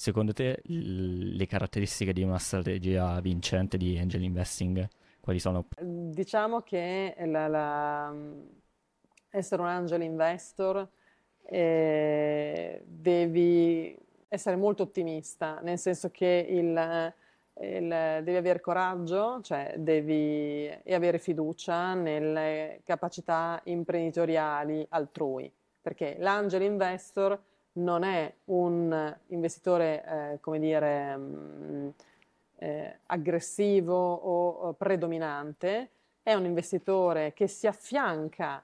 Secondo te le caratteristiche di una strategia vincente di angel investing quali sono? Diciamo che essere un angel investor devi essere molto ottimista, nel senso che devi avere coraggio, cioè devi avere fiducia nelle capacità imprenditoriali altrui, perché l'angel investor non è un investitore, aggressivo o predominante, è un investitore che si affianca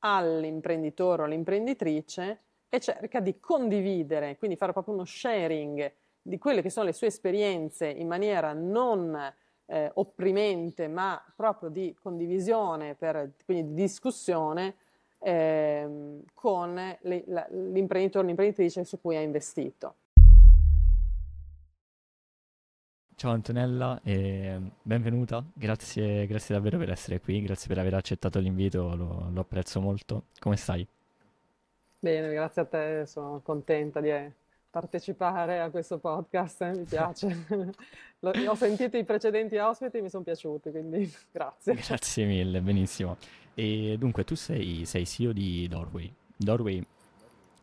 all'imprenditore o all'imprenditrice e cerca di condividere, quindi fare proprio uno sharing di quelle che sono le sue esperienze in maniera non opprimente, ma proprio di condivisione, quindi di discussione con l'imprenditore o l'imprenditrice su cui ha investito. Ciao Antonella, benvenuta, grazie davvero per essere qui, grazie per aver accettato l'invito, lo apprezzo molto. Come stai? Bene, grazie a te, sono contenta di partecipare a questo podcast, mi piace. Ho sentito i precedenti ospiti e mi sono piaciuti, quindi grazie. Grazie mille, benissimo. E dunque tu sei CEO di Doorway. Doorway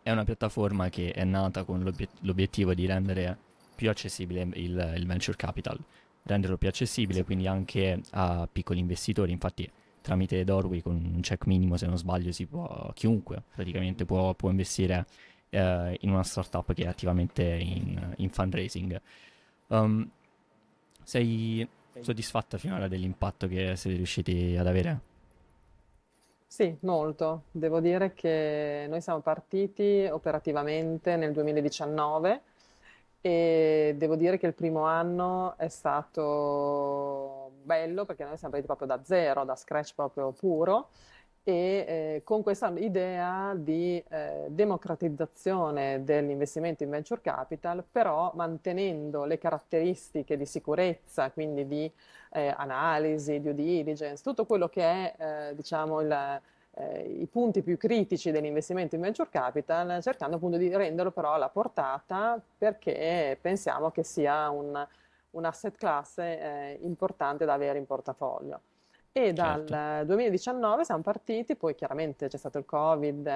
è una piattaforma che è nata con l'obiettivo di rendere più accessibile il venture capital, renderlo più accessibile quindi anche a piccoli investitori. Infatti tramite Doorway con un check minimo, se non sbaglio, chiunque praticamente può investire in una startup che è attivamente in fundraising. Sei soddisfatta finora dell'impatto che siete riusciti ad avere? Sì, molto. Devo dire che noi siamo partiti operativamente nel 2019 e devo dire che il primo anno è stato bello perché noi siamo partiti proprio da zero, da scratch proprio puro, e con questa idea di democratizzazione dell'investimento in venture capital, però mantenendo le caratteristiche di sicurezza, quindi di analisi, due diligence, tutto quello che è i punti più critici dell'investimento in venture capital, cercando appunto di renderlo però alla portata, perché pensiamo che sia un asset class importante da avere in portafoglio. E dal 2019 siamo partiti, poi chiaramente c'è stato il Covid,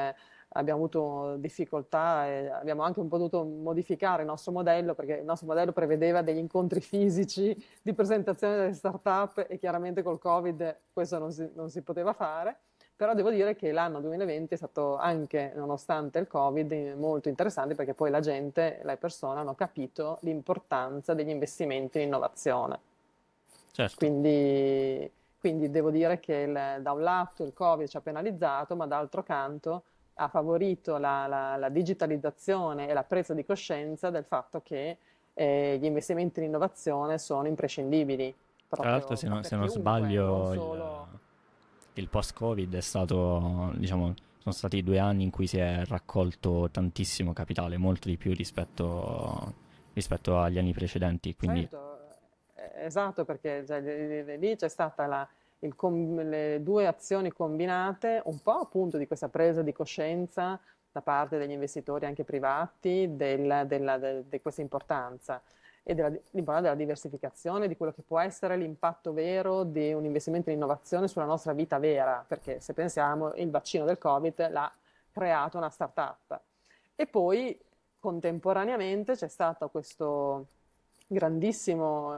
abbiamo avuto difficoltà, abbiamo anche un po' dovuto modificare il nostro modello, perché il nostro modello prevedeva degli incontri fisici di presentazione delle startup e chiaramente col Covid questo non si poteva fare. Però devo dire che l'anno 2020 è stato anche, nonostante il Covid, molto interessante, perché poi le persone hanno capito l'importanza degli investimenti in innovazione. Certo. Quindi devo dire che da un lato il Covid ci ha penalizzato, ma d'altro canto ha favorito la digitalizzazione e la presa di coscienza del fatto che gli investimenti in innovazione sono imprescindibili. Tra l'altro, se non sbaglio... Il post-Covid è stato, sono stati 2 anni in cui si è raccolto tantissimo capitale, molto di più rispetto agli anni precedenti. Quindi... Certo, esatto, perché lì c'è stata le 2 azioni combinate, un po' appunto di questa presa di coscienza da parte degli investitori anche privati di questa importanza, e l'importanza della diversificazione, di quello che può essere l'impatto vero di un investimento in innovazione sulla nostra vita vera, perché se pensiamo il vaccino del Covid l'ha creato una startup. E poi contemporaneamente c'è stato questo grandissimo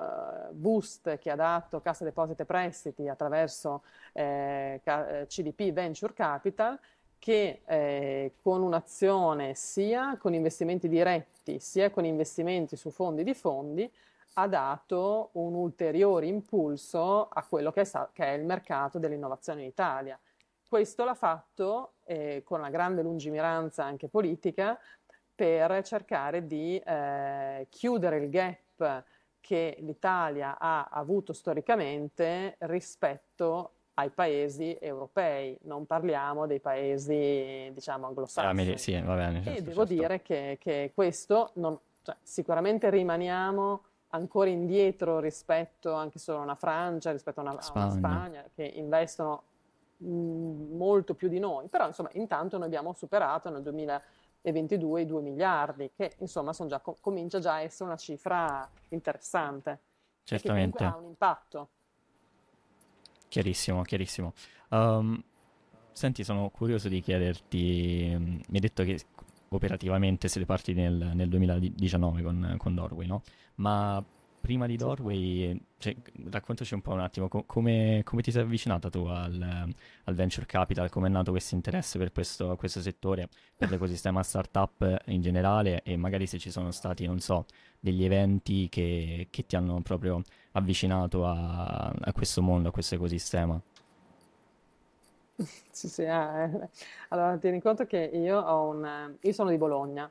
boost che ha dato Cassa Depositi e Prestiti attraverso CDP Venture Capital, che con un'azione sia con investimenti diretti sia con investimenti su fondi di fondi ha dato un ulteriore impulso a quello che è il mercato dell'innovazione in Italia. Questo l'ha fatto con una grande lungimiranza anche politica, per cercare di chiudere il gap che l'Italia ha avuto storicamente rispetto ai paesi europei, non parliamo dei paesi anglosassoni. Sì, va bene, certo, e devo dire che questo sicuramente rimaniamo ancora indietro rispetto anche solo a una Francia, rispetto a una Spagna, che investono molto più di noi, però intanto noi abbiamo superato nel 2020 e 22 i 2 miliardi, che insomma sono già, comincia già a essere una cifra interessante. Certamente. Che comunque ha un impatto. Chiarissimo, chiarissimo. Senti, sono curioso di chiederti, mi hai detto che operativamente siete partiti nel 2019 con Doorway, no? Ma prima di Doorway, cioè, raccontaci un po' un attimo come ti sei avvicinata tu al venture capital, come è nato questo interesse per questo settore, per l'ecosistema startup in generale, e magari se ci sono stati, non so, degli eventi che ti hanno proprio avvicinato a questo mondo, a questo ecosistema. Sì, allora tieni conto che io sono di Bologna,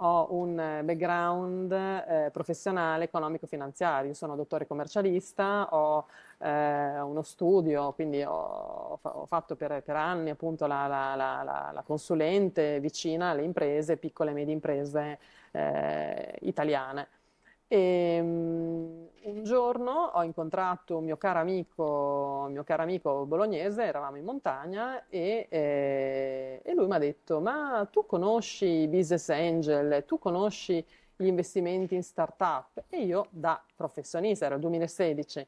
ho un background professionale economico-finanziario, sono dottore commercialista, ho uno studio, quindi ho fatto per anni appunto la consulente vicina alle imprese, piccole e medie imprese italiane. E un giorno ho incontrato un mio caro amico bolognese, eravamo in montagna e lui mi ha detto: ma tu conosci i business angel, tu conosci gli investimenti in startup? E io, da professionista, era il 2016,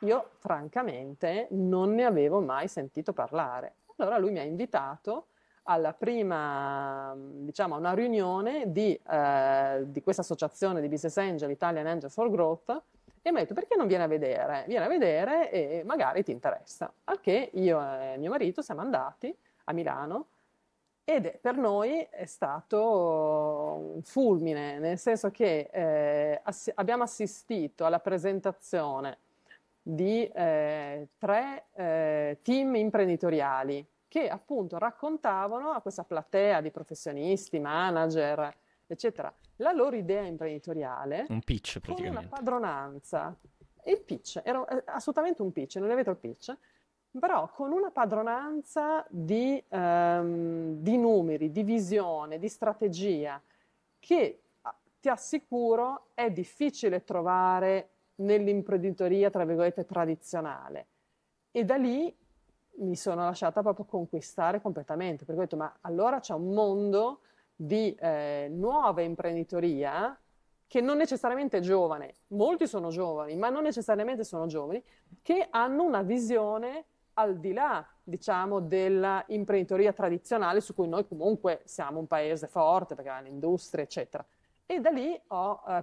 io francamente non ne avevo mai sentito parlare. Allora lui mi ha invitato alla prima, diciamo, una riunione di questa associazione di business angel, Italian Angels for Growth, e mi ha detto: perché non vieni a vedere? Vieni a vedere e magari ti interessa. Al che io e mio marito siamo andati a Milano, ed per noi è stato un fulmine, nel senso che abbiamo assistito alla presentazione di tre team imprenditoriali che appunto raccontavano a questa platea di professionisti, manager, eccetera, la loro idea imprenditoriale. Un pitch praticamente. Con una padronanza. Il pitch, era assolutamente un pitch, non avete il pitch, però con una padronanza di numeri, di visione, di strategia, che ti assicuro è difficile trovare nell'imprenditoria, tra virgolette, tradizionale. E da lì mi sono lasciata proprio conquistare completamente, perché ho detto: ma allora c'è un mondo di nuova imprenditoria che non necessariamente è giovane, molti sono giovani, ma non necessariamente sono giovani, che hanno una visione al di là, diciamo, dell'imprenditoria tradizionale, su cui noi comunque siamo un paese forte, perché ha l'industria, eccetera. E da lì mi ha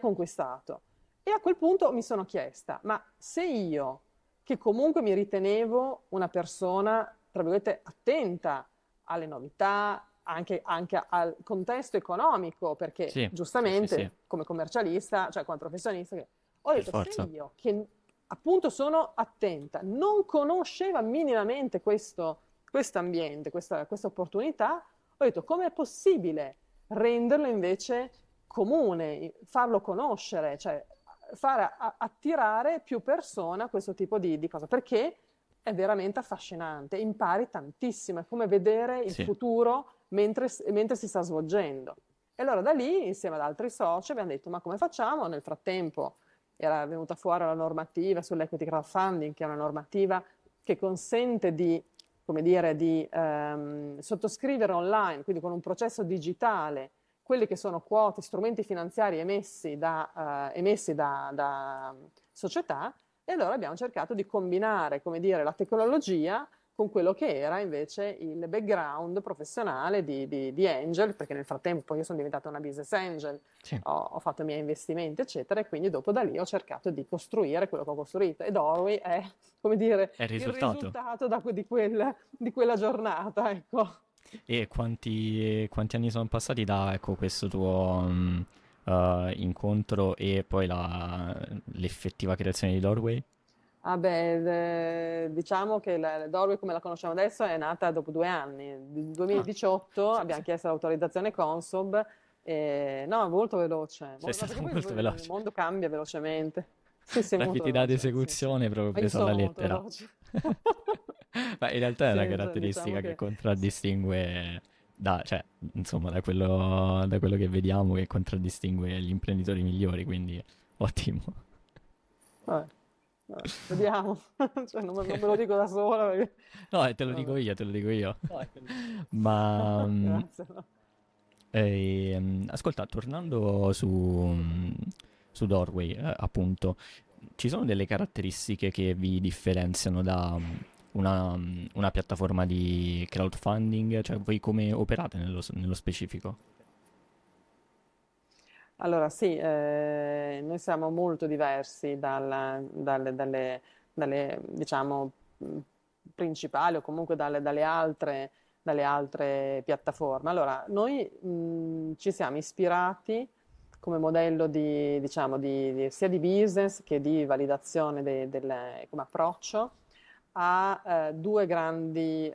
conquistato. E a quel punto mi sono chiesta: ma se io, che comunque mi ritenevo una persona, tra virgolette, attenta alle novità, anche al contesto economico, perché sì, giustamente sì. Come commercialista, cioè come professionista, ho detto: se io, che appunto sono attenta, non conosceva minimamente questo ambiente, questa opportunità, ho detto: come è possibile renderlo invece comune, farlo conoscere, cioè far attirare più persone a questo tipo di cosa, perché è veramente affascinante, impari tantissimo, è come vedere il futuro mentre si sta svolgendo. E allora da lì, insieme ad altri soci, abbiamo detto: ma come facciamo? Nel frattempo era venuta fuori la normativa sull'equity crowdfunding, che è una normativa che consente di, come dire, di sottoscrivere online, quindi con un processo digitale, quelli che sono quote, strumenti finanziari emessi da società. E allora abbiamo cercato di combinare, come dire, la tecnologia con quello che era invece il background professionale di Angel, perché nel frattempo io sono diventata una business angel, ho fatto i miei investimenti, eccetera, e quindi dopo da lì ho cercato di costruire quello che ho costruito. E Doorway è, come dire, è il risultato di quella giornata, ecco. E quanti anni sono passati da, ecco, questo tuo incontro e poi l'effettiva creazione di Doorway? Ah beh, diciamo che la Doorway, come la conosciamo adesso, è nata dopo 2 anni. Nel 2018 abbiamo chiesto l'autorizzazione Consob, no, molto veloce. Molto veloce. Il mondo cambia velocemente. Sì, rapidità di esecuzione proprio presa alla lettera. Ma in realtà è la caratteristica, diciamo, che contraddistingue da quello che vediamo, che contraddistingue gli imprenditori migliori, quindi ottimo. Vediamo, cioè, non me lo dico da sola perché... No, te lo dico io. Ma grazie, no. Ascolta, tornando su Doorway, appunto, ci sono delle caratteristiche che vi differenziano da una piattaforma di crowdfunding? Cioè, voi come operate nello specifico? Allora sì, noi siamo molto diversi dalle diciamo principali o comunque dalle altre piattaforme. Allora noi ci siamo ispirati come modello di, diciamo, di sia di business che di validazione come approccio a due grandi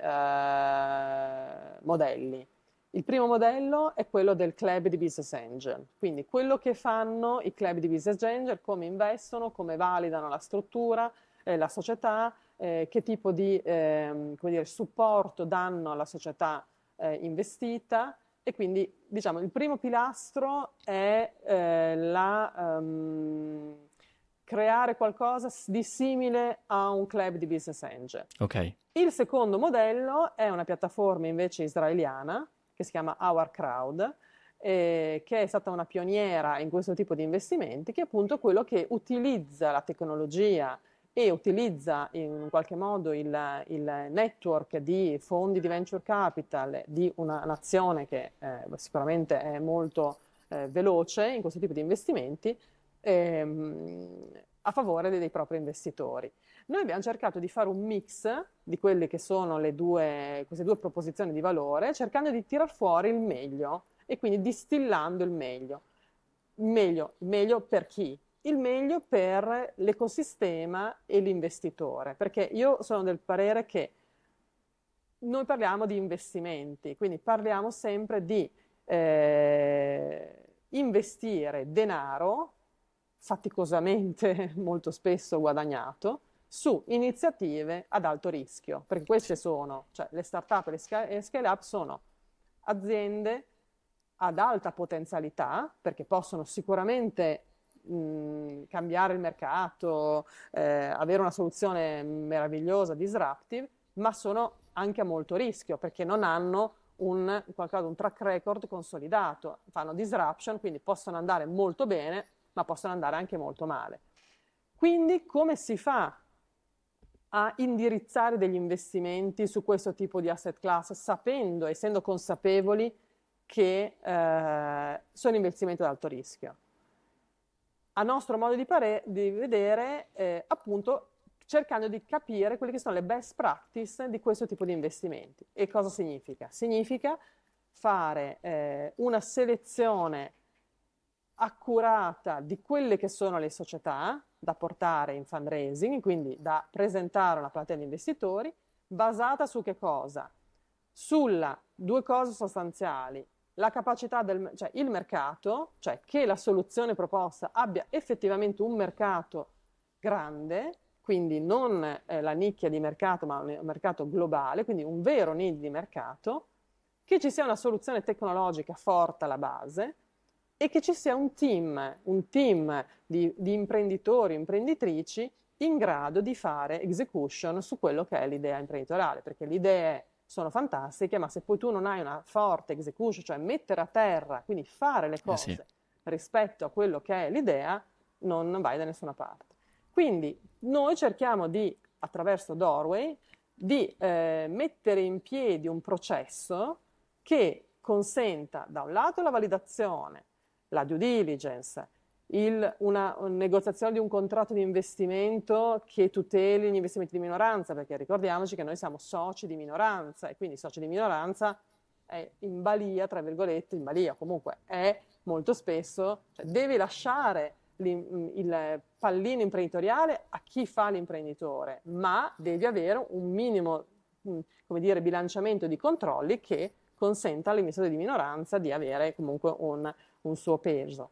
modelli. Il primo modello è quello del club di business angel, quindi quello che fanno i club di business angel, come investono, come validano la struttura, la società, che tipo di come dire, supporto danno alla società investita, e quindi diciamo il primo pilastro è creare qualcosa di simile a un club di business angel. Okay. Il secondo modello è una piattaforma invece israeliana, che si chiama OurCrowd, che è stata una pioniera in questo tipo di investimenti, che è appunto quello che utilizza la tecnologia e utilizza in qualche modo il network di fondi di venture capital di una nazione che sicuramente è molto veloce in questo tipo di investimenti, a favore dei propri investitori. Noi abbiamo cercato di fare un mix di quelle che sono queste due proposizioni di valore, cercando di tirar fuori il meglio e quindi distillando il meglio. Il meglio per chi? Il meglio per l'ecosistema e l'investitore, perché io sono del parere che noi parliamo di investimenti, quindi parliamo sempre di investire denaro, faticosamente molto spesso guadagnato, su iniziative ad alto rischio, perché queste sono, cioè le start-up e le scale-up sono aziende ad alta potenzialità, perché possono sicuramente cambiare il mercato, avere una soluzione meravigliosa, disruptive, ma sono anche a molto rischio, perché non hanno in qualche modo un track record consolidato, fanno disruption, quindi possono andare molto bene, ma possono andare anche molto male. Quindi come si fa a indirizzare degli investimenti su questo tipo di asset class, sapendo, essendo consapevoli che sono investimenti ad alto rischio? A nostro modo di vedere, appunto, cercando di capire quelle che sono le best practice di questo tipo di investimenti. E cosa significa? Significa fare una selezione accurata di quelle che sono le società da portare in fundraising, quindi da presentare una platea di investitori, basata su che cosa? Sulla due cose sostanziali: la capacità cioè il mercato, cioè che la soluzione proposta abbia effettivamente un mercato grande, quindi non la nicchia di mercato, ma un mercato globale, quindi un vero need di mercato, che ci sia una soluzione tecnologica forte alla base, e che ci sia un team di imprenditori, imprenditrici in grado di fare execution su quello che è l'idea imprenditoriale, perché le idee sono fantastiche, ma se poi tu non hai una forte execution, cioè mettere a terra, quindi fare le cose rispetto a quello che è l'idea, non vai da nessuna parte. Quindi noi cerchiamo attraverso Doorway, di mettere in piedi un processo che consenta da un lato la validazione, la due diligence, una negoziazione di un contratto di investimento che tuteli gli investimenti di minoranza, perché ricordiamoci che noi siamo soci di minoranza, e quindi soci di minoranza è in balia, tra virgolette, comunque è molto spesso, cioè devi lasciare il pallino imprenditoriale a chi fa l'imprenditore, ma devi avere un minimo, come dire, bilanciamento di controlli che consenta all'investitore di minoranza di avere comunque un suo peso.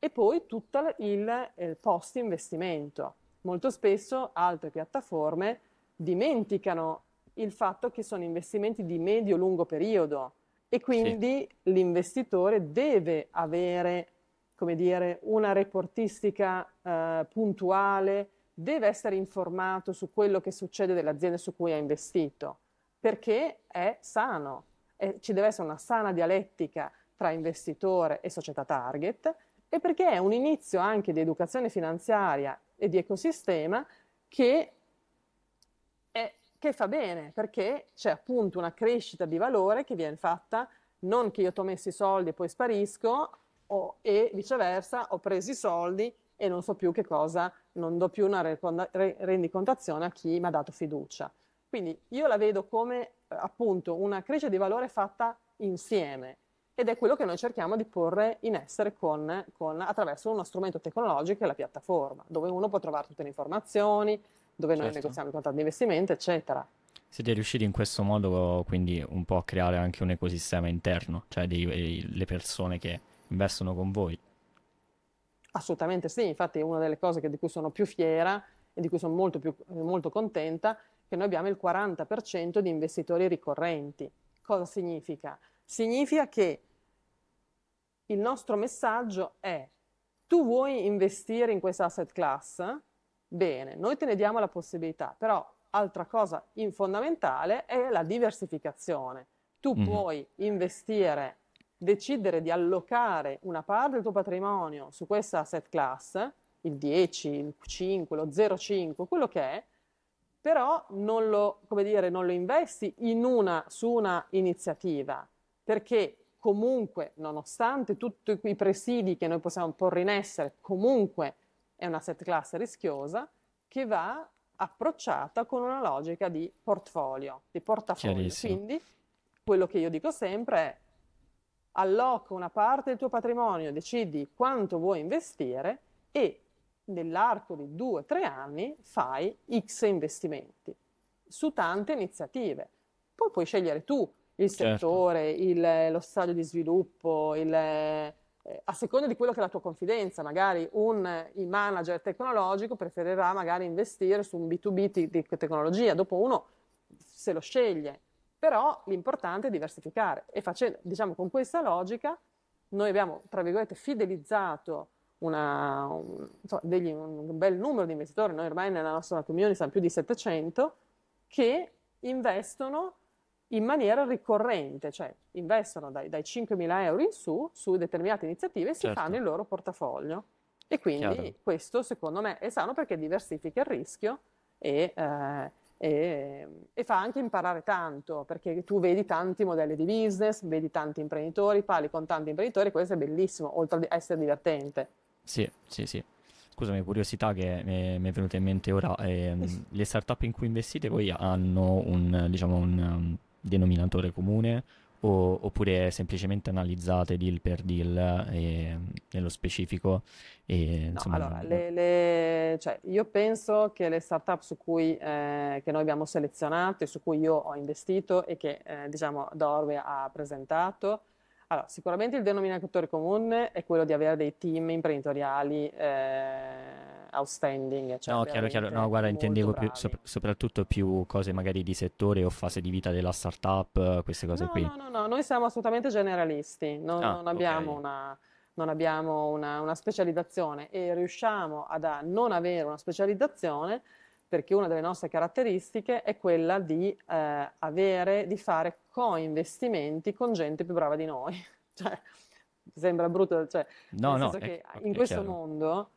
E poi tutto il post investimento. Molto spesso altre piattaforme dimenticano il fatto che sono investimenti di medio-lungo periodo, e quindi l'investitore deve avere, come dire, una reportistica puntuale deve essere informato su quello che succede dell'azienda su cui ha investito, perché è sano. Ci deve essere una sana dialettica tra investitore e società target, e perché è un inizio anche di educazione finanziaria e di ecosistema che fa bene, perché c'è appunto una crescita di valore che viene fatta, non che io t'ho messo i soldi e poi sparisco, e viceversa ho preso i soldi e non so più che cosa, non do più una rendicontazione a chi mi ha dato fiducia. Quindi io la vedo come appunto una crescita di valore fatta insieme, ed è quello che noi cerchiamo di porre in essere attraverso uno strumento tecnologico che è la piattaforma, dove uno può trovare tutte le informazioni, dove noi negoziamo i contratti di investimento, eccetera. Siete riusciti in questo modo quindi un po' a creare anche un ecosistema interno, cioè le persone che investono con voi? Assolutamente sì, infatti è una delle cose di cui sono più fiera e di cui sono molto contenta, che noi abbiamo il 40% di investitori ricorrenti. Cosa significa? Significa che il nostro messaggio è: tu vuoi investire in questa asset class? Bene, noi te ne diamo la possibilità, però altra cosa fondamentale è la diversificazione. Tu puoi investire, decidere di allocare una parte del tuo patrimonio su questa asset class, il 10, il 5, lo 0,5, quello che è, però non lo investi su una iniziativa, perché comunque, nonostante tutti quei presidi che noi possiamo porre in essere, comunque è una asset class rischiosa che va approcciata con una logica di portfolio, di portafoglio. Quindi quello che io dico sempre è: alloca una parte del tuo patrimonio, decidi quanto vuoi investire e nell'arco di 2 o 3 anni fai X investimenti su tante iniziative. Poi puoi scegliere tu il settore, lo stadio di sviluppo, a seconda di quello che è la tua confidenza. Magari il manager tecnologico preferirà magari investire su un B2B di tecnologia, dopo uno se lo sceglie. Però l'importante è diversificare, e con questa logica noi abbiamo, tra virgolette, fidelizzato un bel numero di investitori. Noi ormai nella nostra community siamo più di 700 che investono in maniera ricorrente, cioè investono dai 5.000 euro in su determinate iniziative e si fanno il loro portafoglio. E quindi questo secondo me è sano, perché diversifica il rischio e fa anche imparare tanto, perché tu vedi tanti modelli di business, vedi tanti imprenditori, parli con tanti imprenditori, questo è bellissimo, oltre ad essere divertente. Sì. Scusami, curiosità che mi è venuta in mente ora, le startup in cui investite voi hanno un denominatore comune, oppure semplicemente analizzate deal per deal nello specifico? Io penso che le startup su cui che noi abbiamo selezionato e su cui io ho investito e che Doorway ha presentato, allora, sicuramente il denominatore comune è quello di avere dei team imprenditoriali outstanding. Cioè chiaro. No, guarda, intendevo più, soprattutto più cose magari di settore o fase di vita della startup, queste cose qui. No, noi siamo assolutamente generalisti, non abbiamo una specializzazione, e riusciamo a non avere una specializzazione perché una delle nostre caratteristiche è quella di fare co-investimenti con gente più brava di noi. Cioè, sembra brutto, mondo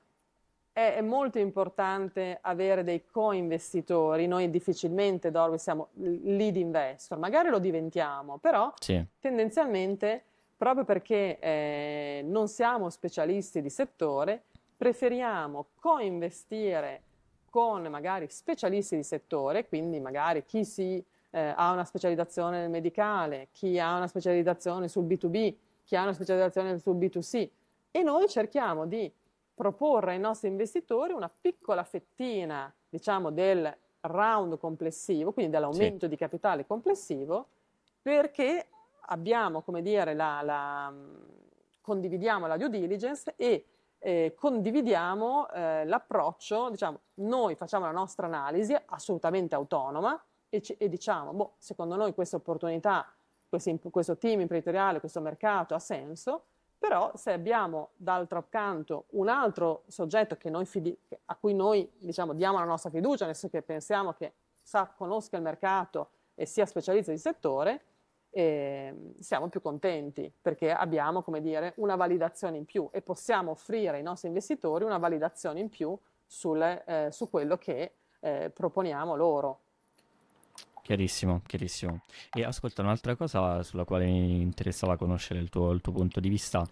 è molto importante avere dei co-investitori. Noi difficilmente siamo lead investor, magari lo diventiamo, però tendenzialmente, proprio perché non siamo specialisti di settore, preferiamo co-investire con magari specialisti di settore, quindi magari chi ha una specializzazione nel medicale, chi ha una specializzazione sul B2B, chi ha una specializzazione sul B2C, e noi cerchiamo di proporre ai nostri investitori una piccola fettina, del round complessivo, quindi dell'aumento di capitale complessivo, perché abbiamo, condividiamo la due diligence e condividiamo l'approccio. Noi facciamo la nostra analisi assolutamente autonoma e diciamo: secondo noi questa opportunità, questo team imprenditoriale, questo mercato ha senso, Però se abbiamo d'altro canto un altro soggetto che noi a cui noi diciamo, diamo la nostra fiducia, nel senso che pensiamo che conosca il mercato e sia specialista di settore, siamo più contenti perché abbiamo, come dire, una validazione in più e possiamo offrire ai nostri investitori una validazione in più su quello che proponiamo loro. Chiarissimo, chiarissimo. E ascolta, un'altra cosa sulla quale mi interessava conoscere il tuo punto di vista.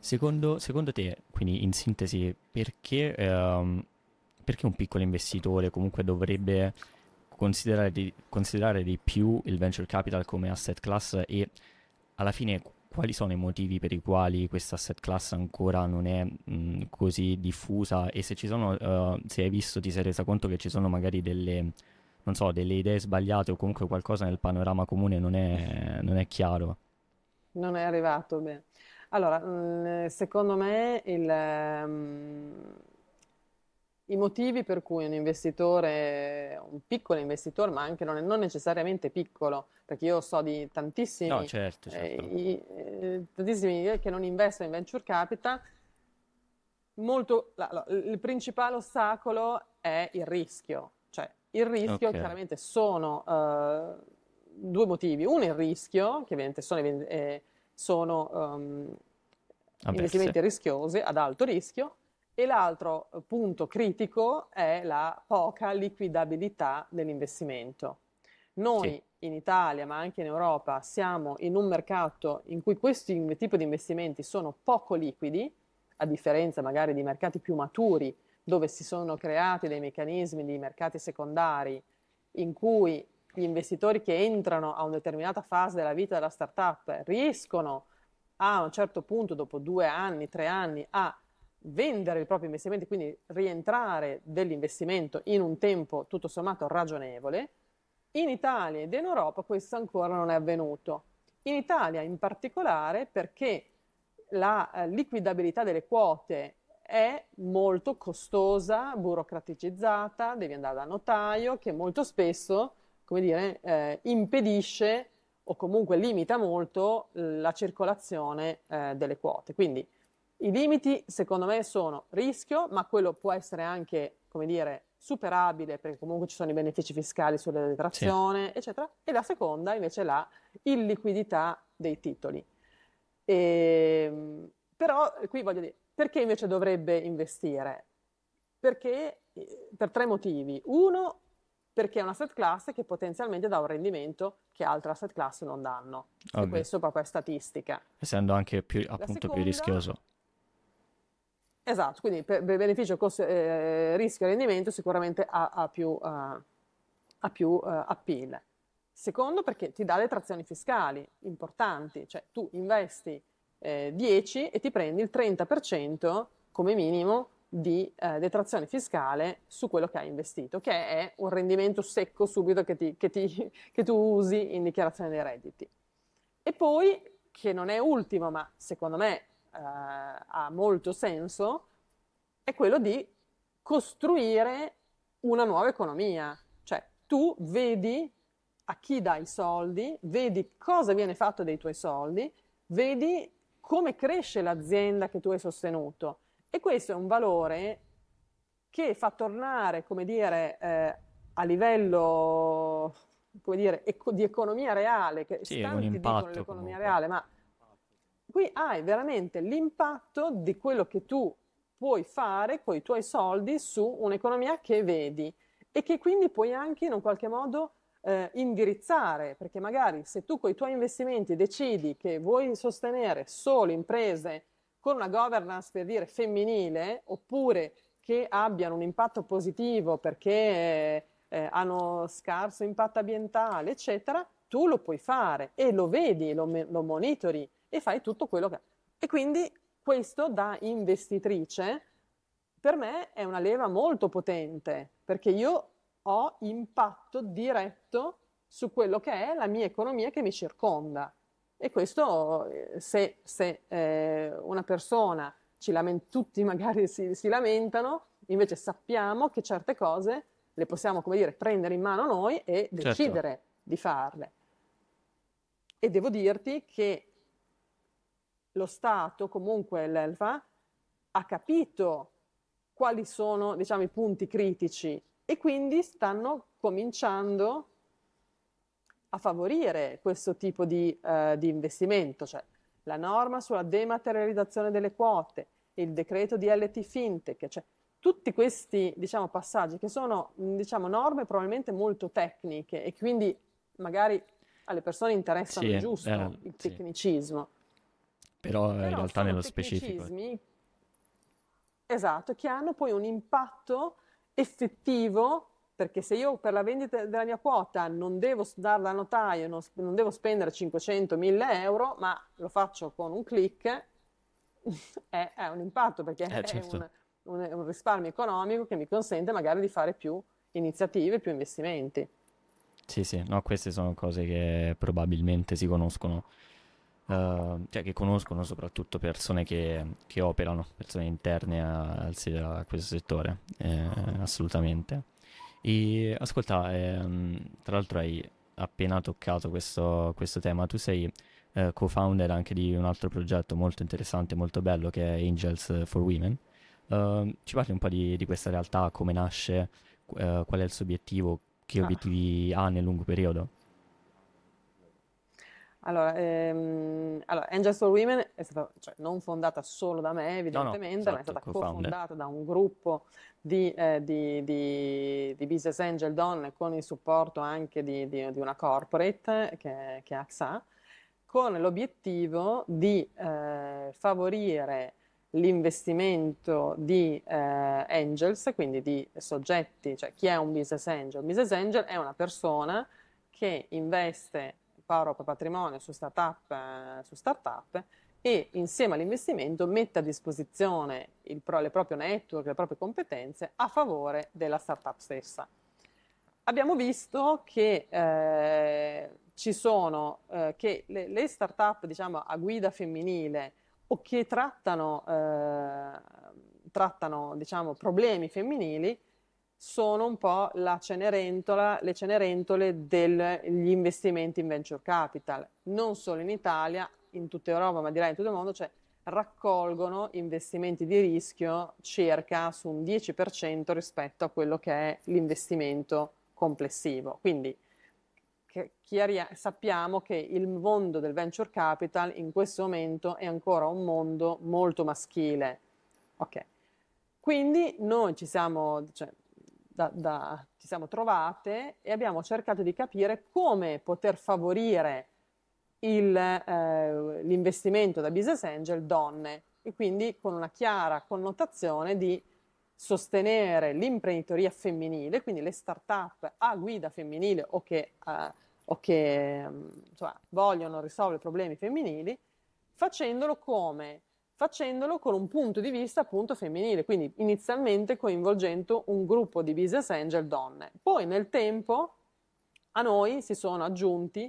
Secondo te, quindi in sintesi, perché un piccolo investitore comunque dovrebbe considerare di più il venture capital come asset class, e alla fine quali sono i motivi per i quali questa asset class ancora non è così diffusa, e se ci sono se hai visto, ti sei resa conto che ci sono magari delle idee sbagliate o comunque qualcosa nel panorama comune non è chiaro, non è arrivato bene. Allora, secondo me i motivi per cui un investitore, un piccolo investitore, ma anche non necessariamente piccolo, perché io so di tantissimi, no, certo. Tantissimi che non investono in venture capital, il principale ostacolo è il rischio. Cioè il rischio, okay, chiaramente sono due motivi. Uno è il rischio, che ovviamente sono investimenti rischiosi, ad alto rischio. E l'altro punto critico è la poca liquidabilità dell'investimento. Noi in Italia, ma anche in Europa, siamo in un mercato in cui questi tipi di investimenti sono poco liquidi, a differenza magari di mercati più maturi, dove si sono creati dei meccanismi di mercati secondari in cui gli investitori che entrano a una determinata fase della vita della startup riescono a un certo punto, dopo 2 anni, 3 anni, a vendere i propri investimenti, quindi rientrare dell'investimento in un tempo tutto sommato ragionevole. In Italia ed in Europa questo ancora non è avvenuto. In Italia in particolare perché la liquidabilità delle quote è molto costosa, burocraticizzata, devi andare da notaio, che molto spesso, come dire, impedisce o comunque limita molto la circolazione delle quote. Quindi i limiti, secondo me, sono rischio, ma quello può essere anche, come dire, superabile, perché comunque ci sono i benefici fiscali sulla detrazione, eccetera. E la seconda, invece, la illiquidità dei titoli. Però, qui voglio dire, perché invece dovrebbe investire? Perché, per 3 motivi. Uno, perché è una asset class che potenzialmente dà un rendimento che altre asset class non danno. E questo proprio è statistica. Essendo anche più rischioso. Esatto, quindi per beneficio, costo, rischio e rendimento sicuramente ha più appeal. Secondo, perché ti dà detrazioni fiscali importanti, cioè tu investi 10 e ti prendi il 30% come minimo di detrazione fiscale su quello che hai investito, che è un rendimento secco subito che tu usi in dichiarazione dei redditi. E poi, che non è ultimo, ma secondo me ha molto senso, è quello di costruire una nuova economia, cioè tu vedi a chi dai i soldi, vedi cosa viene fatto dei tuoi soldi, vedi come cresce l'azienda che tu hai sostenuto, e questo è un valore che fa tornare, come dire, a livello, come dire, di economia reale, che tanti dicono l'economia reale, ma qui hai veramente l'impatto di quello che tu puoi fare con i tuoi soldi su un'economia che vedi e che quindi puoi anche in un qualche modo indirizzare, perché magari se tu con i tuoi investimenti decidi che vuoi sostenere solo imprese con una governance, per dire, femminile, oppure che abbiano un impatto positivo perché hanno scarso impatto ambientale, eccetera, tu lo puoi fare e lo vedi, lo monitori e fai tutto quello che... E quindi questo da investitrice per me è una leva molto potente, perché io ho impatto diretto su quello che è la mia economia che mi circonda. E questo, se una persona tutti magari si lamentano, invece sappiamo che certe cose le possiamo, come dire, prendere in mano noi e decidere di farle. E devo dirti che lo Stato, comunque l'ELFA, ha capito quali sono, diciamo, i punti critici e quindi stanno cominciando a favorire questo tipo di investimento, cioè la norma sulla dematerializzazione delle quote, il decreto di LT Fintech, cioè tutti questi, diciamo, passaggi che sono, diciamo, norme probabilmente molto tecniche e quindi magari alle persone interessano, sì, giusto il tecnicismo. Sì. Però in realtà nello specifico. Esatto, che hanno poi un impatto effettivo, perché se io per la vendita della mia quota non devo darla al notaio, non devo spendere 500.000 euro, ma lo faccio con un click, è un impatto, perché certo, è un risparmio economico che mi consente magari di fare più iniziative, più investimenti. Sì, sì, no, queste sono cose che probabilmente si conoscono, cioè che conoscono soprattutto persone che operano, persone interne a questo settore, assolutamente. E ascolta, tra l'altro hai appena toccato questo tema. Tu sei co-founder anche di un altro progetto molto interessante, molto bello, che è Angels for Women. Ci parli un po' di questa realtà, come nasce, qual è il suo obiettivo, che obiettivi ha nel lungo periodo? Allora, Angels for Women è stata, cioè, non fondata solo da me, evidentemente, esatto, ma è stata cofondata da un gruppo di business angel donne, con il supporto anche di una corporate che è AXA, con l'obiettivo di favorire l'investimento di angels, quindi di soggetti. Cioè, chi è un business angel? Un business angel è una persona che investe proprio patrimonio su startup e insieme all'investimento mette a disposizione le proprie network, le proprie competenze a favore della startup stessa. Abbiamo visto che le startup, diciamo, a guida femminile o che trattano, diciamo, problemi femminili sono un po' le cenerentole degli investimenti in venture capital, non solo in Italia, in tutta Europa, ma direi in tutto il mondo. Cioè, raccolgono investimenti di rischio circa su un 10% rispetto a quello che è l'investimento complessivo. Quindi sappiamo che il mondo del venture capital in questo momento è ancora un mondo molto maschile. Ok, quindi noi ci siamo trovate e abbiamo cercato di capire come poter favorire l'investimento da business angel donne, e quindi con una chiara connotazione di sostenere l'imprenditoria femminile, quindi le start-up a guida femminile o che vogliono risolvere problemi femminili, facendolo con un punto di vista appunto femminile, quindi inizialmente coinvolgendo un gruppo di business angel donne. Poi nel tempo a noi si sono aggiunti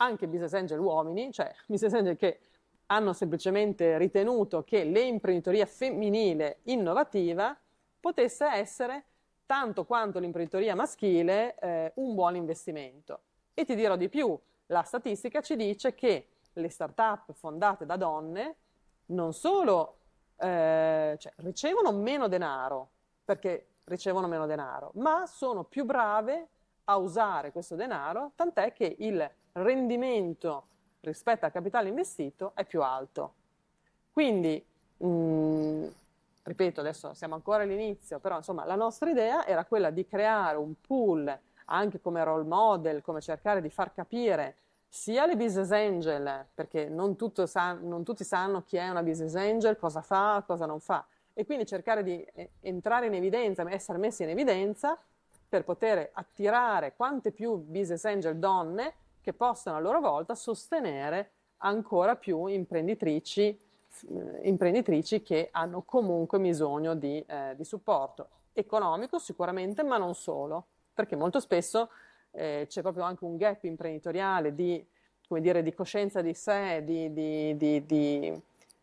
anche business angel uomini, cioè business angel che hanno semplicemente ritenuto che l'imprenditoria femminile innovativa potesse essere, tanto quanto l'imprenditoria maschile, un buon investimento. E ti dirò di più, la statistica ci dice che le start-up fondate da donne non solo ricevono meno denaro, ma sono più brave a usare questo denaro, tant'è che il rendimento rispetto al capitale investito è più alto. Quindi, ripeto, adesso siamo ancora all'inizio, però insomma la nostra idea era quella di creare un pool, anche come role model, come cercare di far capire sia le business angel, perché non tutti sanno chi è una business angel, cosa fa, cosa non fa, e quindi cercare di entrare in evidenza, essere messi in evidenza per poter attirare quante più business angel donne che possano a loro volta sostenere ancora più imprenditrici che hanno comunque bisogno di supporto economico sicuramente, ma non solo, perché molto spesso c'è proprio anche un gap imprenditoriale di coscienza di sé,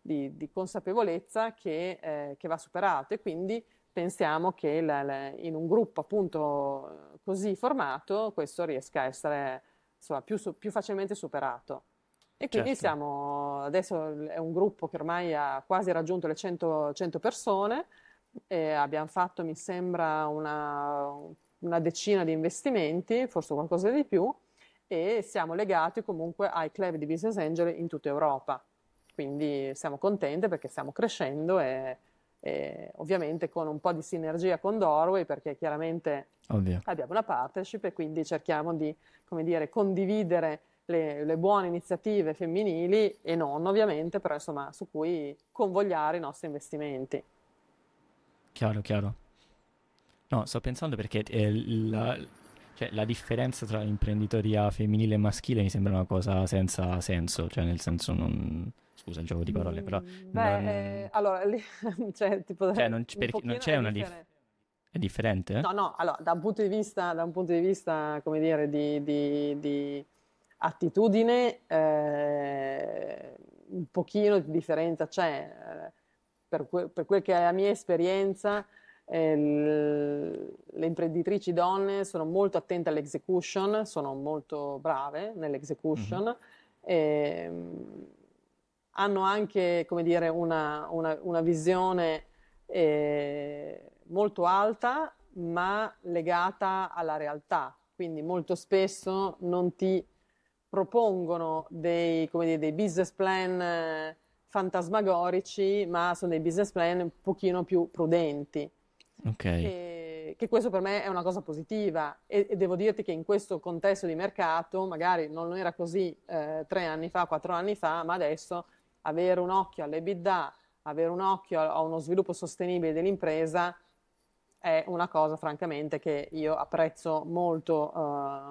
di consapevolezza che va superato, e quindi pensiamo che in un gruppo appunto così formato questo riesca a essere più facilmente superato. E quindi certo. Siamo, adesso è un gruppo che ormai ha quasi raggiunto le 100 persone, e abbiamo fatto, mi sembra, una decina di investimenti, forse qualcosa di più, e siamo legati comunque ai club di Business Angel in tutta Europa. Quindi siamo contenti perché stiamo crescendo e ovviamente con un po' di sinergia con Doorway, perché chiaramente Ovvio. Abbiamo una partnership e quindi cerchiamo di, come dire, condividere le buone iniziative femminili e non ovviamente, però insomma su cui convogliare i nostri investimenti. Chiaro. No, sto pensando perché la differenza tra imprenditoria femminile e maschile mi sembra una cosa senza senso, cioè nel senso non... Scusa il gioco di parole, però... allora, non c'è una differenza. È differente? Eh? No, allora, da un punto di vista, come dire, di attitudine, un pochino di differenza c'è. Per quel che è la mia esperienza, le imprenditrici donne sono molto attente all'execution, sono molto brave nell'execution, hanno anche, come dire, una visione molto alta, ma legata alla realtà, quindi molto spesso non ti propongono dei business plan fantasmagorici, ma sono dei business plan un pochino più prudenti. Okay. Che questo per me è una cosa positiva e devo dirti che in questo contesto di mercato magari non era così 3 anni fa, 4 anni fa, ma adesso avere un occhio all'EBITDA, avere un occhio a uno sviluppo sostenibile dell'impresa è una cosa francamente che io apprezzo molto,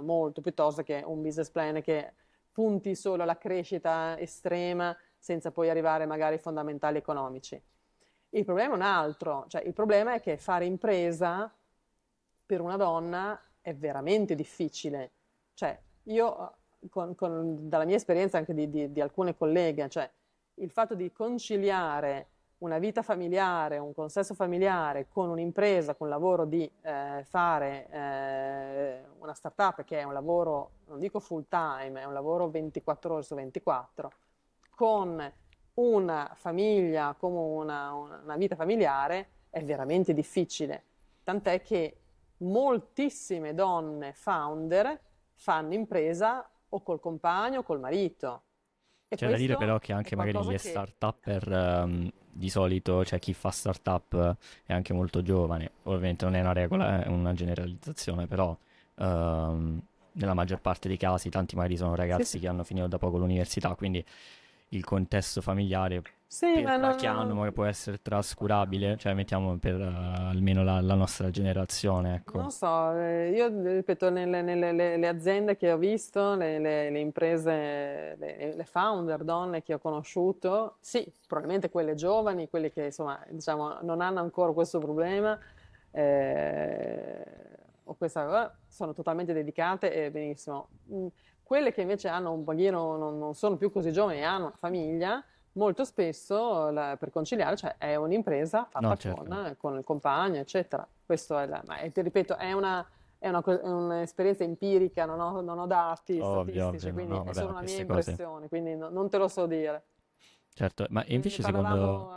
molto, piuttosto che un business plan che punti solo alla crescita estrema senza poi arrivare magari ai fondamentali economici. Il problema è un altro, cioè il problema è che fare impresa per una donna è veramente difficile. Cioè io, dalla mia esperienza anche di alcune colleghe, cioè il fatto di conciliare una vita familiare, un consesso familiare con un'impresa, con il lavoro di fare una startup, che è un lavoro, non dico full time, è un lavoro 24 ore su 24, con una famiglia come una vita familiare, è veramente difficile. Tant'è che moltissime donne founder fanno impresa o col compagno o col marito. E c'è da dire però che anche magari gli start-upper di solito, cioè chi fa start-up è anche molto giovane. Ovviamente non è una regola, è una generalizzazione, però nella maggior parte dei casi tanti magari sono ragazzi che hanno finito da poco l'università, quindi il contesto familiare che può essere trascurabile, cioè mettiamo per almeno la nostra generazione, ecco. Non so, io ripeto, nelle aziende che ho visto, le imprese, le founder donne che ho conosciuto, sì, probabilmente quelle giovani, quelle che insomma diciamo non hanno ancora questo problema o questa, sono totalmente dedicate e benissimo. Quelle che invece hanno un pochino, non sono più così giovani e hanno una famiglia, molto spesso per conciliare, cioè è un'impresa fatta con il compagno, eccetera. Questo è ma ti ripeto, è un'esperienza empirica, non ho dati statistici, quindi è solo una mia impressione, quindi non te lo so dire. Certo, ma invece secondo...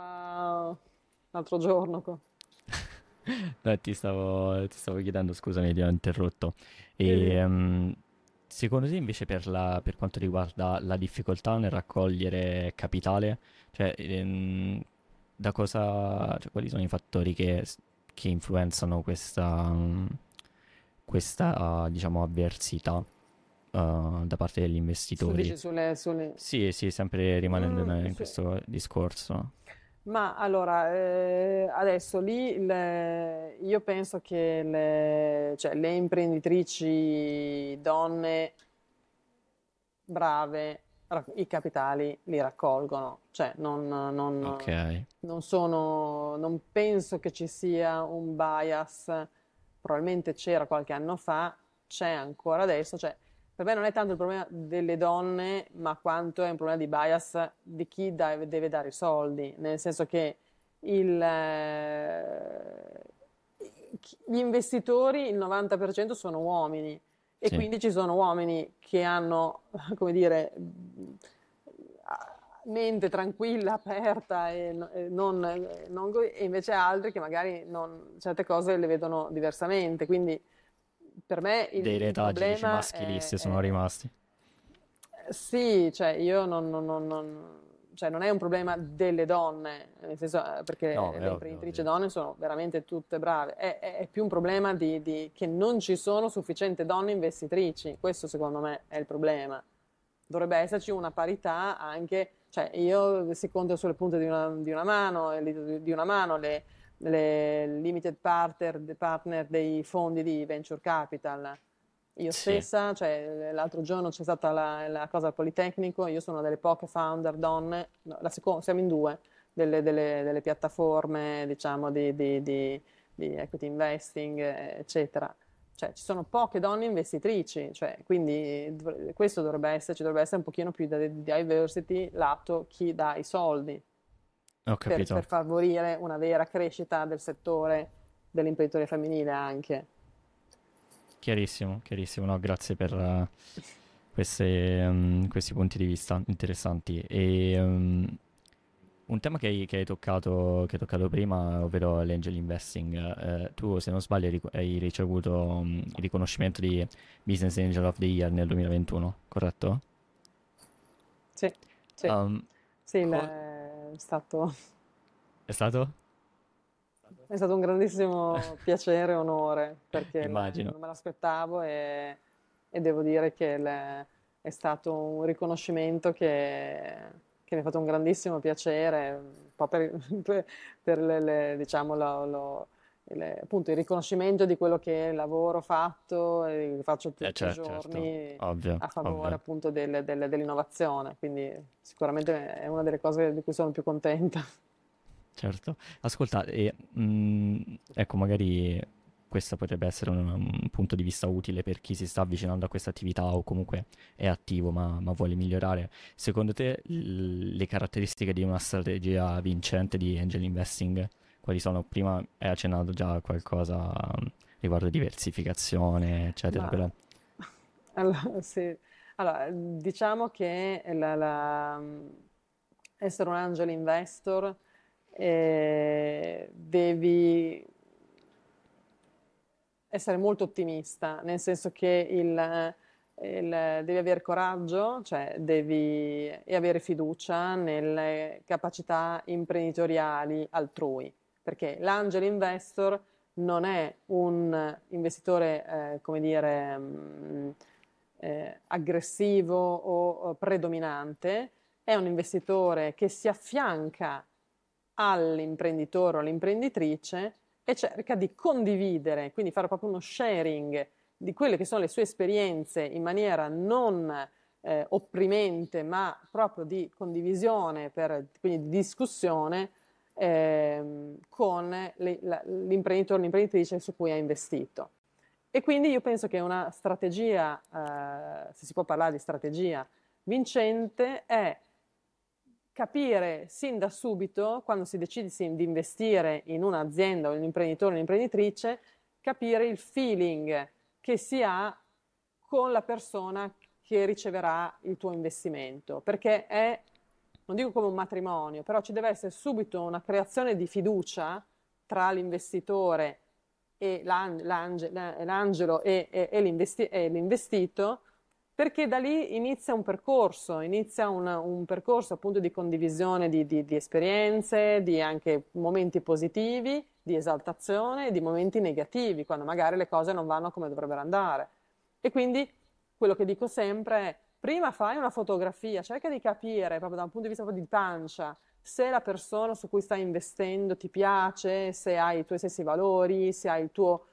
l'altro giorno... no, ti stavo chiedendo, scusami, ti ho interrotto. Secondo te invece per quanto riguarda la difficoltà nel raccogliere capitale, cioè quali sono i fattori che influenzano questa diciamo avversità da parte degli investitori? Sì, sempre rimanendo in questo discorso. Ma allora, adesso lì io penso che le imprenditrici donne brave i capitali li raccolgono, cioè non penso che ci sia un bias, probabilmente c'era qualche anno fa, c'è ancora adesso, cioè per me non è tanto il problema delle donne, ma quanto è un problema di bias di chi deve dare i soldi, nel senso che gli investitori, il 90% sono uomini, e quindi ci sono uomini che hanno, come dire, mente tranquilla, aperta e invece altri che magari certe cose le vedono diversamente, quindi per me dei retaggi maschilisti sono rimasti. Sì, cioè io non è un problema delle donne, nel senso, perché le imprenditrici donne sono veramente tutte brave, è più un problema che non ci sono sufficiente donne investitrici, questo secondo me è il problema. Dovrebbe esserci una parità anche, cioè io si conta sulle punte di una mano le limited partner dei fondi di venture capital. Io stessa, cioè l'altro giorno c'è stata la cosa al Politecnico, io sono una delle poche founder donne, no, siamo in due, delle piattaforme diciamo di equity investing, eccetera. Cioè ci sono poche donne investitrici, cioè, quindi questo dovrebbe essere un pochino più di diversity lato chi dà i soldi. Ho capito. Per favorire una vera crescita del settore dell'imprenditoria femminile anche. Chiarissimo, chiarissimo, no, grazie per questi punti di vista interessanti. E un tema che hai toccato prima, ovvero l'angel investing, tu se non sbaglio hai ricevuto il riconoscimento di Business Angel of the Year nel 2021, corretto? Sì. È stato? È stato un grandissimo piacere e onore, perché non me l'aspettavo e devo dire che è stato un riconoscimento che mi ha fatto un grandissimo piacere, un po' per il riconoscimento di quello che è il lavoro fatto e faccio tutti i giorni, ovvio, a favore appunto dell'innovazione, quindi sicuramente è una delle cose di cui sono più contenta. Certo, ascolta, ecco, magari questo potrebbe essere un punto di vista utile per chi si sta avvicinando a questa attività o comunque è attivo ma vuole migliorare. Secondo te le caratteristiche di una strategia vincente di angel investing quali sono? Prima hai accennato già qualcosa riguardo diversificazione, eccetera. Allora, diciamo che essere un angel investor devi essere molto ottimista, nel senso che devi avere coraggio, cioè e avere fiducia nelle capacità imprenditoriali altrui, perché l'angel investor non è un investitore aggressivo o predominante, è un investitore che si affianca all'imprenditore o all'imprenditrice e cerca di condividere, quindi fare proprio uno sharing di quelle che sono le sue esperienze in maniera non opprimente, ma proprio di condivisione, quindi di discussione con l'imprenditore o l'imprenditrice su cui ha investito. E quindi io penso che una strategia, se si può parlare di strategia vincente, è capire sin da subito, quando si decide di investire in un'azienda o in un imprenditore o un'imprenditrice, capire il feeling che si ha con la persona che riceverà il tuo investimento, perché è, non dico come un matrimonio, però ci deve essere subito una creazione di fiducia tra l'investitore e l'angelo e l'investito, perché da lì inizia un percorso appunto di condivisione di esperienze, di anche momenti positivi, di esaltazione e di momenti negativi, quando magari le cose non vanno come dovrebbero andare. E quindi quello che dico sempre è, prima fai una fotografia, cerca di capire proprio da un punto di vista di pancia se la persona su cui stai investendo ti piace, se hai i tuoi stessi valori, se hai il tuo,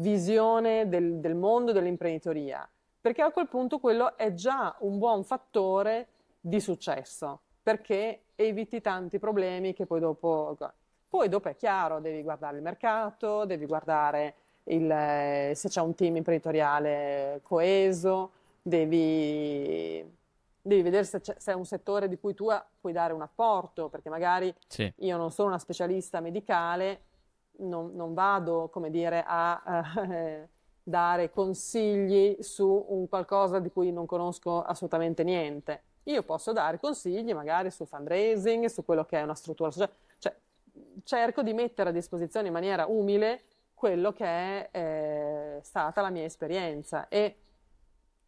visione del mondo dell'imprenditoria, perché a quel punto quello è già un buon fattore di successo, perché eviti tanti problemi che poi dopo è chiaro, devi guardare il mercato, devi guardare se c'è un team imprenditoriale coeso, devi vedere se è un settore di cui tu puoi dare un apporto, perché magari io non sono una specialista medicale, non vado, a dare consigli su un qualcosa di cui non conosco assolutamente niente. Io posso dare consigli magari sul fundraising, su quello che è una struttura sociale, cioè cerco di mettere a disposizione in maniera umile quello che è stata la mia esperienza e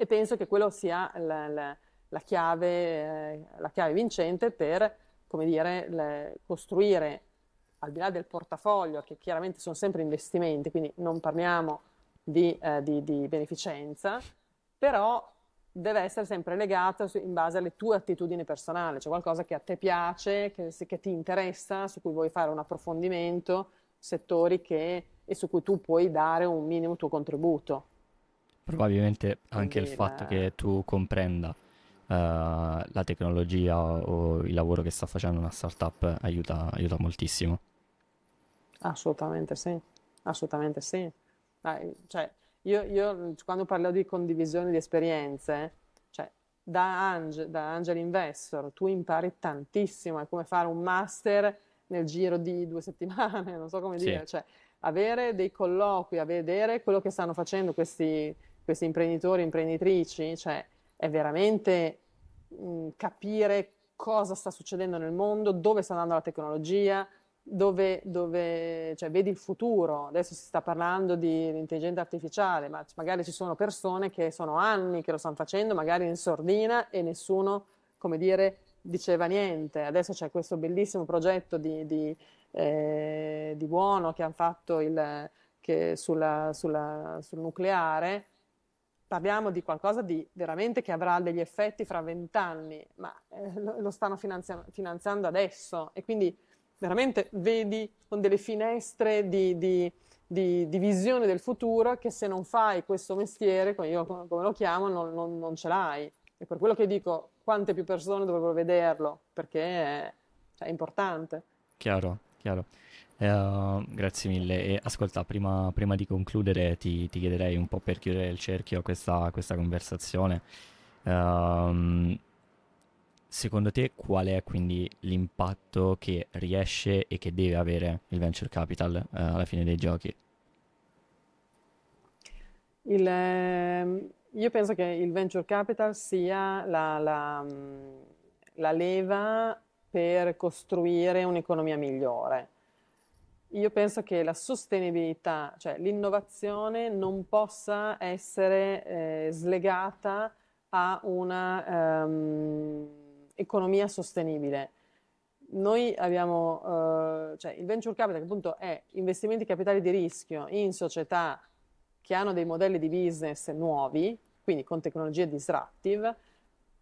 penso che quello sia la chiave vincente per, come dire, costruire, al di là del portafoglio, che chiaramente sono sempre investimenti, quindi non parliamo di beneficenza, però deve essere sempre legata in base alle tue attitudini personali, cioè qualcosa che a te piace, che ti interessa, su cui vuoi fare un approfondimento, settori che, e su cui tu puoi dare un minimo tuo contributo. Probabilmente anche quindi, il fatto che tu comprenda la tecnologia o il lavoro che sta facendo una startup aiuta moltissimo. Assolutamente sì, assolutamente sì. Dai, cioè, io quando parlo di condivisione di esperienze, cioè da Angel Investor tu impari tantissimo, è come fare un master nel giro di 2 settimane, non so come dire, cioè avere dei colloqui, a vedere quello che stanno facendo questi imprenditori, imprenditrici, cioè è veramente capire cosa sta succedendo nel mondo, dove sta andando la tecnologia, dove cioè, vedi il futuro. Adesso si sta parlando di intelligenza artificiale, ma magari ci sono persone che sono anni che lo stanno facendo, magari in sordina, e nessuno, come dire, diceva niente. Adesso c'è questo bellissimo progetto di Buono che hanno fatto sul nucleare. Parliamo di qualcosa di veramente che avrà degli effetti fra 20 anni, ma lo stanno finanziando adesso, e quindi veramente vedi con delle finestre di visione del futuro che, se non fai questo mestiere, come lo chiamo, non ce l'hai. E per quello che dico, quante più persone dovrebbero vederlo, perché è importante. Chiaro. Grazie mille. E ascolta, prima di concludere ti chiederei un po', per chiudere il cerchio a questa conversazione, secondo te qual è quindi l'impatto che riesce e che deve avere il venture capital alla fine dei giochi? Io penso che il venture capital sia la leva per costruire un'economia migliore. Io penso che la sostenibilità, cioè l'innovazione, non possa essere slegata a una economia sostenibile. Noi abbiamo, cioè il venture capital, che appunto è investimenti capitali di rischio in società che hanno dei modelli di business nuovi, quindi con tecnologie disruptive.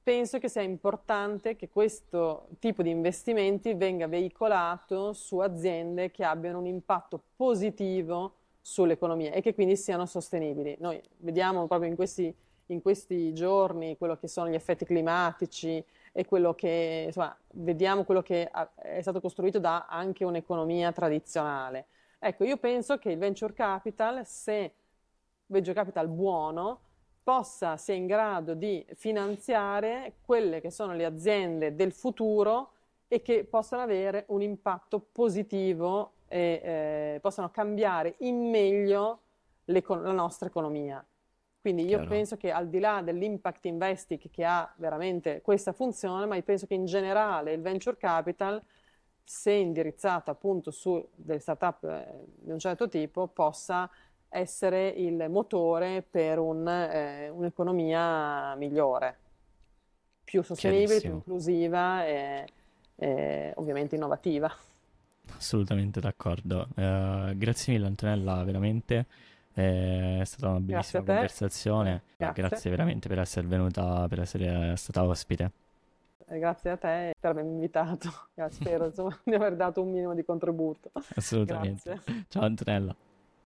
Penso che sia importante che questo tipo di investimenti venga veicolato su aziende che abbiano un impatto positivo sull'economia e che quindi siano sostenibili. Noi vediamo proprio in questi giorni quello che sono gli effetti climatici e quello che, insomma, vediamo quello che è stato costruito da anche un'economia tradizionale. Ecco, io penso che il venture capital, se venture capital buono, possa sia in grado di finanziare quelle che sono le aziende del futuro e che possano avere un impatto positivo e possano cambiare in meglio la nostra economia. Quindi io penso che, al di là dell'impact investing che ha veramente questa funzione, ma io penso che in generale il venture capital, se indirizzato appunto su delle startup di un certo tipo, possa essere il motore per un'economia migliore, più sostenibile, più inclusiva e ovviamente innovativa. Assolutamente d'accordo. Grazie mille, Antonella, veramente. È stata una bellissima conversazione. Grazie veramente per essere venuta, per essere stata ospite. Grazie a te per avermi invitato. Spero di aver dato un minimo di contributo. Assolutamente. Ciao Antonella.